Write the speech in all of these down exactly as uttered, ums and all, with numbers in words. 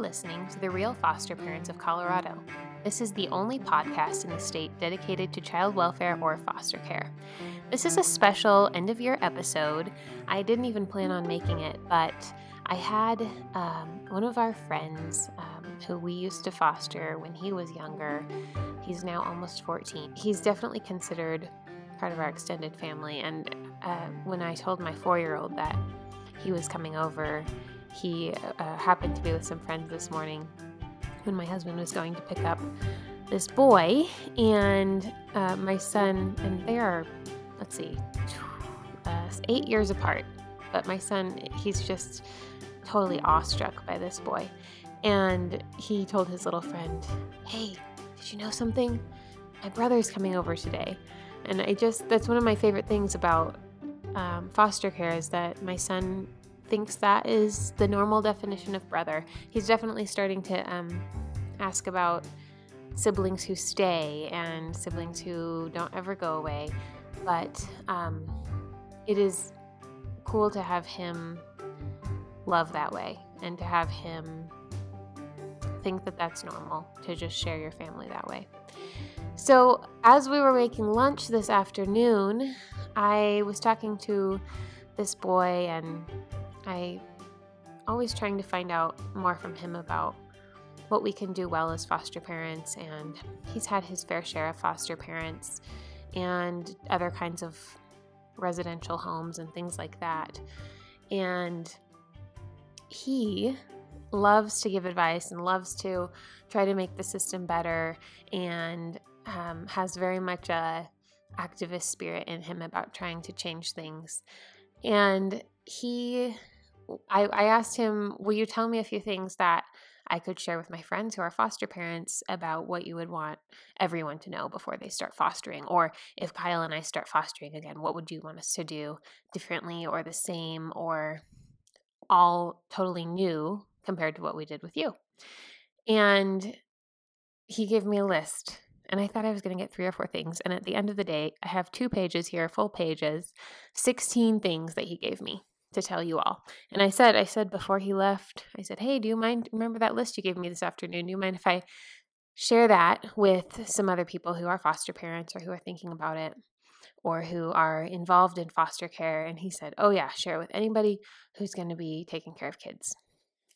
listening to The Real Foster Parents of Colorado. This is the only podcast in the state dedicated to child welfare or foster care. This is a special end-of-year episode. I didn't even plan on making it, but I had um, one of our friends um, who we used to foster when he was younger. He's now almost fourteen. He's definitely considered part of our extended family, and uh, when I told my four-year-old that he was coming over, he uh, happened to be with some friends this morning when my husband was going to pick up this boy, and uh, my son, and they are, let's see, uh, eight years apart, but my son, he's just totally awestruck by this boy, and he told his little friend, "Hey, did you know something? My brother's coming over today." And I just, that's one of my favorite things about um, foster care is that my son thinks that is the normal definition of brother. He's definitely starting to um, ask about siblings who stay and siblings who don't ever go away. But um, it is cool to have him love that way and to have him think that that's normal, to just share your family that way. So as we were making lunch this afternoon, I was talking to this boy, and I always trying to find out more from him about what we can do well as foster parents, and he's had his fair share of foster parents and other kinds of residential homes and things like that. And he loves to give advice and loves to try to make the system better, and Um, has very much a activist spirit in him about trying to change things. And he, I, I asked him, "Will you tell me a few things that I could share with my friends who are foster parents about what you would want everyone to know before they start fostering? Or if Kyle and I start fostering again, what would you want us to do differently or the same or all totally new compared to what we did with you?" And he gave me a list. And I thought I was going to get three or four things. And at the end of the day, I have two pages here, full pages, sixteen things that he gave me to tell you all. And I said, I said before he left, I said, "Hey, do you mind, remember that list you gave me this afternoon? Do you mind if I share that with some other people who are foster parents or who are thinking about it or who are involved in foster care?" And he said, "Oh yeah, share it with anybody who's going to be taking care of kids."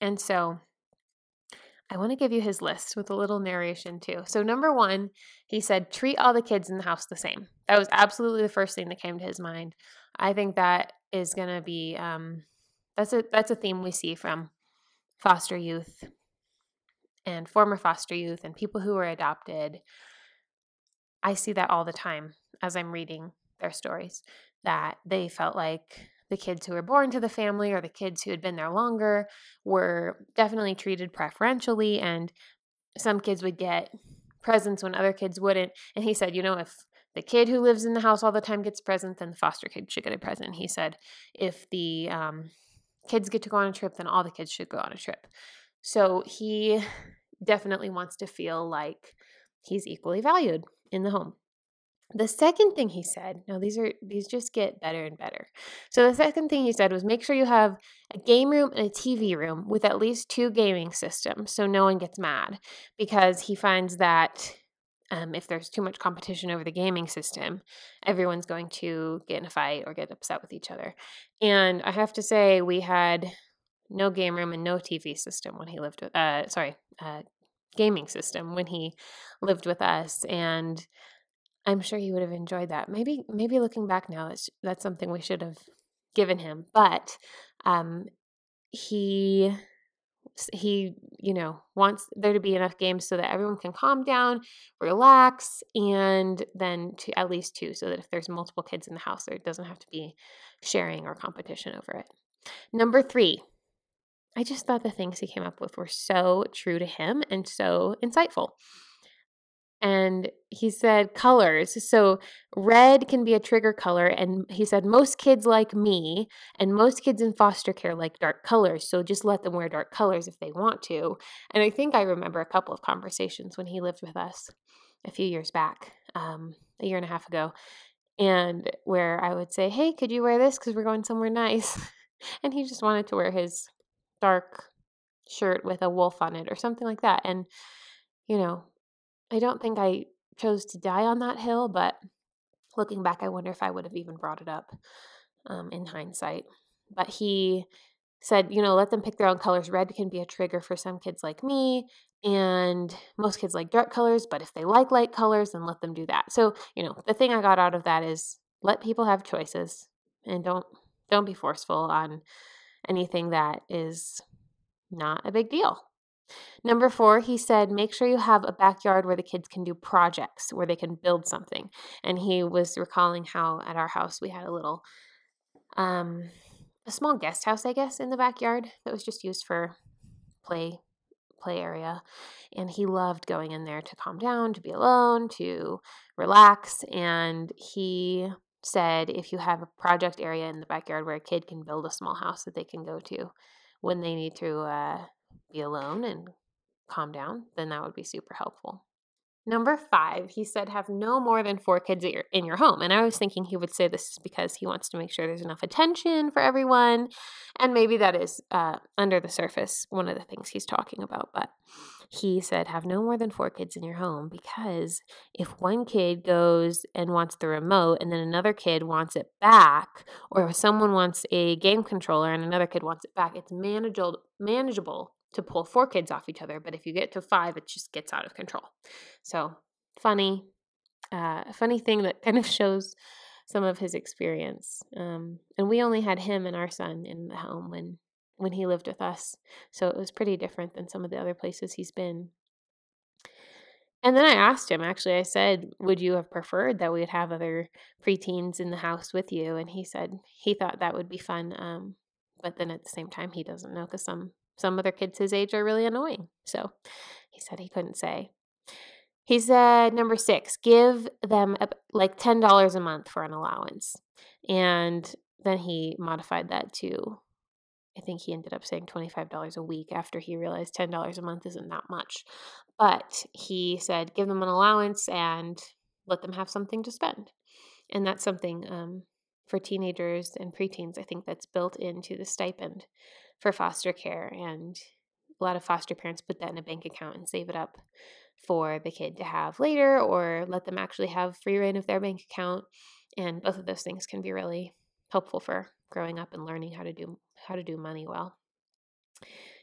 And so I want to give you his list with a little narration too. So number one, he said, treat all the kids in the house the same. That was absolutely the first thing that came to his mind. I think that is going to be, um, that's a that's a theme we see from foster youth and former foster youth and people who were adopted. I see that all the time as I'm reading their stories, that they felt like the kids who were born to the family or the kids who had been there longer were definitely treated preferentially, and some kids would get presents when other kids wouldn't. And he said, you know, if the kid who lives in the house all the time gets presents, then the foster kid should get a present. He said, if the um, kids get to go on a trip, then all the kids should go on a trip. So he definitely wants to feel like he's equally valued in the home. The second thing he said, now these are these just get better and better. So the second thing he said was, make sure you have a game room and a T V room with at least two gaming systems so no one gets mad, because he finds that um, if there's too much competition over the gaming system, everyone's going to get in a fight or get upset with each other. And I have to say, we had no game room and no T V system when he lived with, uh, sorry, uh, gaming system when he lived with us, and I'm sure he would have enjoyed that. Maybe, maybe looking back now, that's that's something we should have given him. But um, he, he, you know, wants there to be enough games so that everyone can calm down, relax, and then to at least two, so that if there's multiple kids in the house, there doesn't have to be sharing or competition over it. Number three, I just thought the things he came up with were so true to him and so insightful. And he said colors. So red can be a trigger color. And he said, most kids like me and most kids in foster care like dark colors. So just let them wear dark colors if they want to. And I think I remember a couple of conversations when he lived with us a few years back, um, a year and a half ago. And where I would say, "Hey, could you wear this? Because we're going somewhere nice." And he just wanted to wear his dark shirt with a wolf on it or something like that. And, you know, I don't think I chose to die on that hill, but looking back, I wonder if I would have even brought it up um, in hindsight. But he said, you know, let them pick their own colors. Red can be a trigger for some kids like me, and most kids like dark colors, but if they like light colors, then let them do that. So, you know, the thing I got out of that is let people have choices, and don't don't be forceful on anything that is not a big deal. Number four, he said, make sure you have a backyard where the kids can do projects, where they can build something. And he was recalling how at our house we had a little, um, a small guest house, I guess, in the backyard that was just used for play, play area. And he loved going in there to calm down, to be alone, to relax. And he said, if you have a project area in the backyard where a kid can build a small house that they can go to when they need to, uh, be alone and calm down, then that would be super helpful. Number five, he said, have no more than four kids in your home. And I was thinking he would say this is because he wants to make sure there's enough attention for everyone. And maybe that is uh, under the surface, one of the things he's talking about. But he said, have no more than four kids in your home, because if one kid goes and wants the remote and then another kid wants it back, or if someone wants a game controller and another kid wants it back, it's manageable, manageable. to pull four kids off each other, but if you get to five, it just gets out of control. So funny, uh, funny thing that kind of shows some of his experience. Um, and we only had him and our son in the home when, when he lived with us. So it was pretty different than some of the other places he's been. And then I asked him, actually, I said, would you have preferred that we would have other preteens in the house with you? And he said he thought that would be fun. Um, but then at the same time, he doesn't know, because some Some other kids his age are really annoying. So he said he couldn't say. He said, number six, give them like ten dollars a month for an allowance. And then he modified that to, I think he ended up saying twenty-five dollars a week after he realized ten dollars a month isn't that much. But he said, give them an allowance and let them have something to spend. And that's something um, for teenagers and preteens, I think that's built into the stipend for foster care, and a lot of foster parents put that in a bank account and save it up for the kid to have later, or let them actually have free reign of their bank account. And both of those things can be really helpful for growing up and learning how to do how to do money well.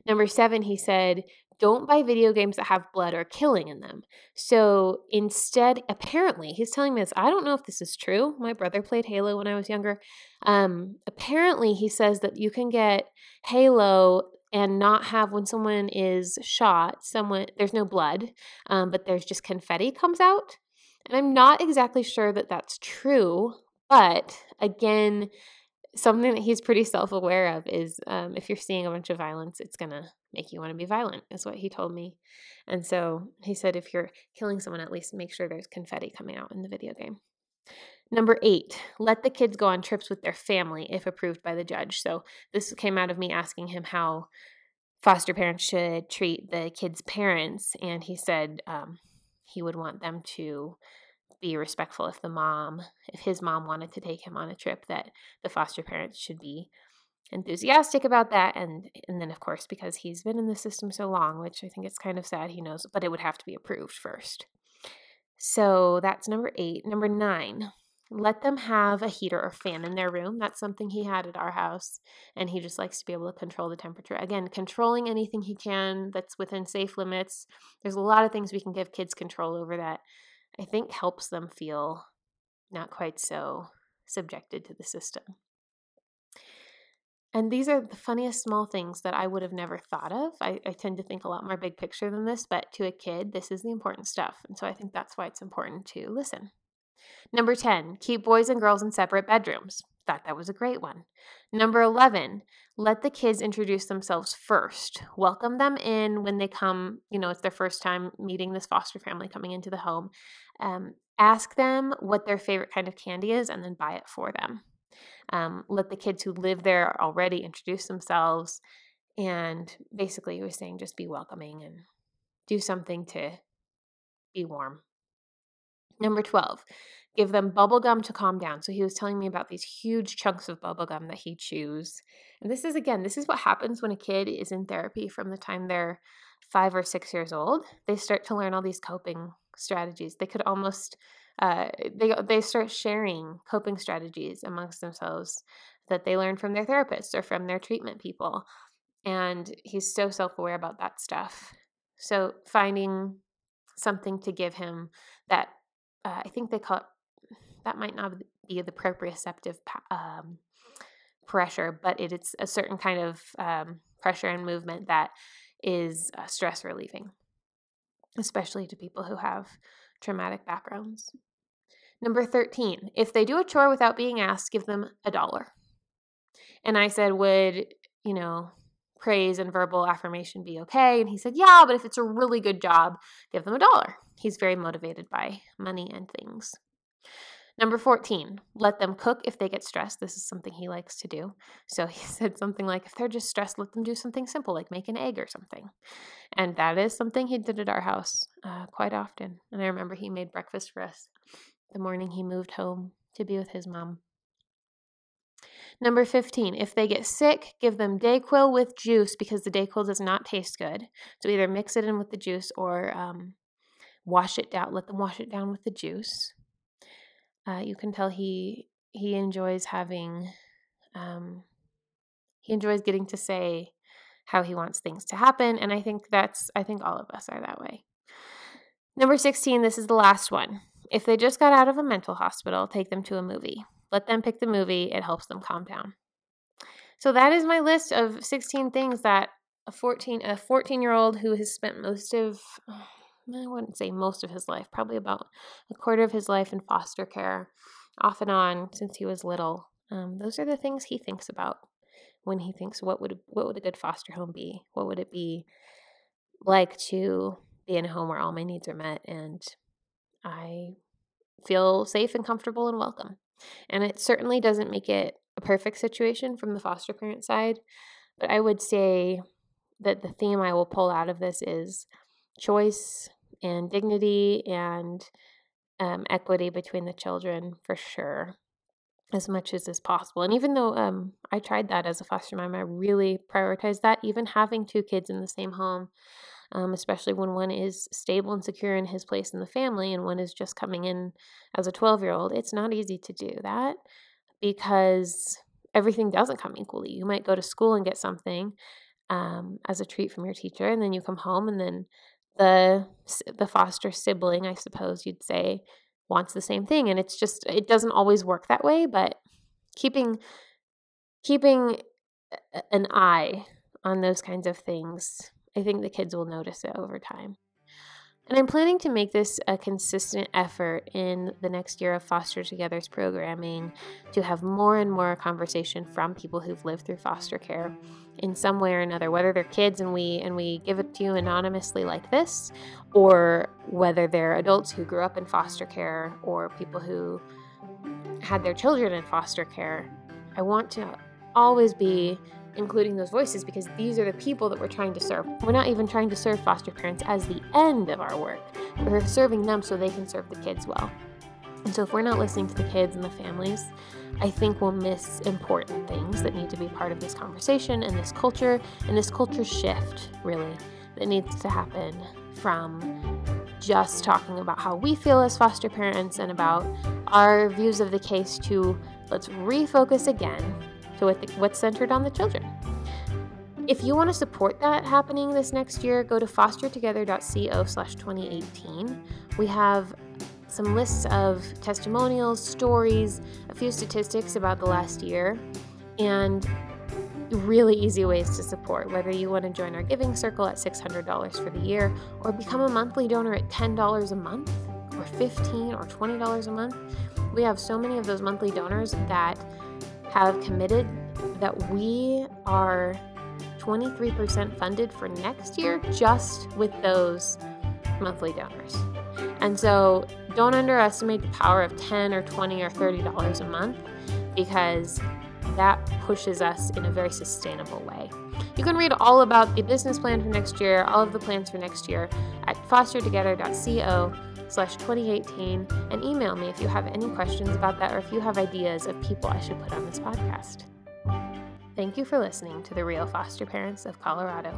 Number seven, he said, don't buy video games that have blood or killing in them. So instead, apparently, he's telling me this. I don't know if this is true. My brother played Halo when I was younger. Um, apparently, he says that you can get Halo and not have, when someone is shot, someone there's no blood, um, but there's just confetti comes out. And I'm not exactly sure that that's true. But again, something that he's pretty self-aware of is um, if you're seeing a bunch of violence, it's going to make you want to be violent, is what he told me. And so he said, if you're killing someone, at least make sure there's confetti coming out in the video game. Number eight, let the kids go on trips with their family if approved by the judge. So this came out of me asking him how foster parents should treat the kids' parents. And he said um, he would want them to be respectful if the mom, if his mom wanted to take him on a trip, that the foster parents should be enthusiastic about that. And and then, of course, because he's been in the system so long, which I think it's kind of sad, he knows, but it would have to be approved first. So that's number eight. Number nine, let them have a heater or fan in their room. That's something he had at our house, and he just likes to be able to control the temperature. Again, controlling anything he can that's within safe limits. There's a lot of things we can give kids control over that I think helps them feel not quite so subjected to the system. And these are the funniest small things that I would have never thought of. I, I tend to think a lot more big picture than this, but to a kid, this is the important stuff. And so I think that's why it's important to listen. Number ten, keep boys and girls in separate bedrooms. Thought that was a great one. Number eleven, let the kids introduce themselves first. Welcome them in when they come, you know, it's their first time meeting this foster family coming into the home. Um, ask them what their favorite kind of candy is and then buy it for them. Um, let the kids who live there already introduce themselves. And basically he was saying just be welcoming and do something to be warm. Number twelve, give them bubble gum to calm down. So he was telling me about these huge chunks of bubble gum that he chews. And this is, again, this is what happens when a kid is in therapy from the time they're five or six years old. They start to learn all these coping strategies. They could almost, uh, they they start sharing coping strategies amongst themselves that they learn from their therapists or from their treatment people. And he's so self-aware about that stuff. So finding something to give him that, uh, I think they call it, that might not be the proprioceptive um, pressure, but it, it's a certain kind of um, pressure and movement that is uh, stress relieving, especially to people who have traumatic backgrounds. Number thirteen, if they do a chore without being asked, give them a dollar. And I said, would, you know, praise and verbal affirmation be okay? And he said, yeah, but if it's a really good job, give them a dollar. He's very motivated by money and things. Number fourteen, let them cook if they get stressed. This is something he likes to do. So he said something like, if they're just stressed, let them do something simple, like make an egg or something. And that is something he did at our house uh, quite often. And I remember he made breakfast for us the morning he moved home to be with his mom. Number fifteen, if they get sick, give them Dayquil with juice because the Dayquil does not taste good. So either mix it in with the juice or um, wash it down. Let them wash it down with the juice. Uh, you can tell he he enjoys having, um, he enjoys getting to say how he wants things to happen. And I think that's, I think all of us are that way. Number sixteen, this is the last one. If they just got out of a mental hospital, take them to a movie. Let them pick the movie. It helps them calm down. So that is my list of sixteen things that a fourteen, a fourteen-year-old who has spent most of, I wouldn't say most of his life, probably about a quarter of his life in foster care, off and on since he was little. Um, those are the things he thinks about when he thinks, what would what would a good foster home be? What would it be like to be in a home where all my needs are met and I feel safe and comfortable and welcome? And it certainly doesn't make it a perfect situation from the foster parent side, but I would say that the theme I will pull out of this is choice and dignity and um, equity between the children for sure, as much as is possible. And even though um, I tried that as a foster mom, I really prioritized that, even having two kids in the same home, um, especially when one is stable and secure in his place in the family and one is just coming in as a twelve-year-old. It's not easy to do that because everything doesn't come equally. You might go to school and get something um, as a treat from your teacher, and then you come home, and then the the foster sibling, I suppose you'd say, wants the same thing. And it's just, it doesn't always work that way, but keeping keeping an eye on those kinds of things, I think the kids will notice it over time. And I'm planning to make this a consistent effort in the next year of Foster Together's programming to have more and more conversation from people who've lived through foster care in some way or another, whether they're kids and we and we give it to you anonymously like this, or whether they're adults who grew up in foster care or people who had their children in foster care. I want to always be including those voices because these are the people that we're trying to serve. We're not even trying to serve foster parents as the end of our work. We're serving them so they can serve the kids well. And so if we're not listening to the kids and the families, I think we'll miss important things that need to be part of this conversation and this culture and this culture shift, really, that needs to happen from just talking about how we feel as foster parents and about our views of the case to let's refocus again to what the, what's centered on the children. If you want to support that happening this next year, go to foster together dot co slash twenty eighteen. We have some lists of testimonials, stories, a few statistics about the last year, and really easy ways to support, whether you want to join our giving circle at six hundred dollars for the year or become a monthly donor at ten dollars a month or fifteen dollars or twenty dollars a month. We have so many of those monthly donors that have committed that we are twenty-three percent funded for next year just with those monthly donors. And so don't underestimate the power of ten or twenty or thirty dollars a month because that pushes us in a very sustainable way. You can read all about the business plan for next year, all of the plans for next year at foster together dot co slash twenty eighteen and email me if you have any questions about that or if you have ideas of people I should put on this podcast. Thank you for listening to The Real Foster Parents of Colorado.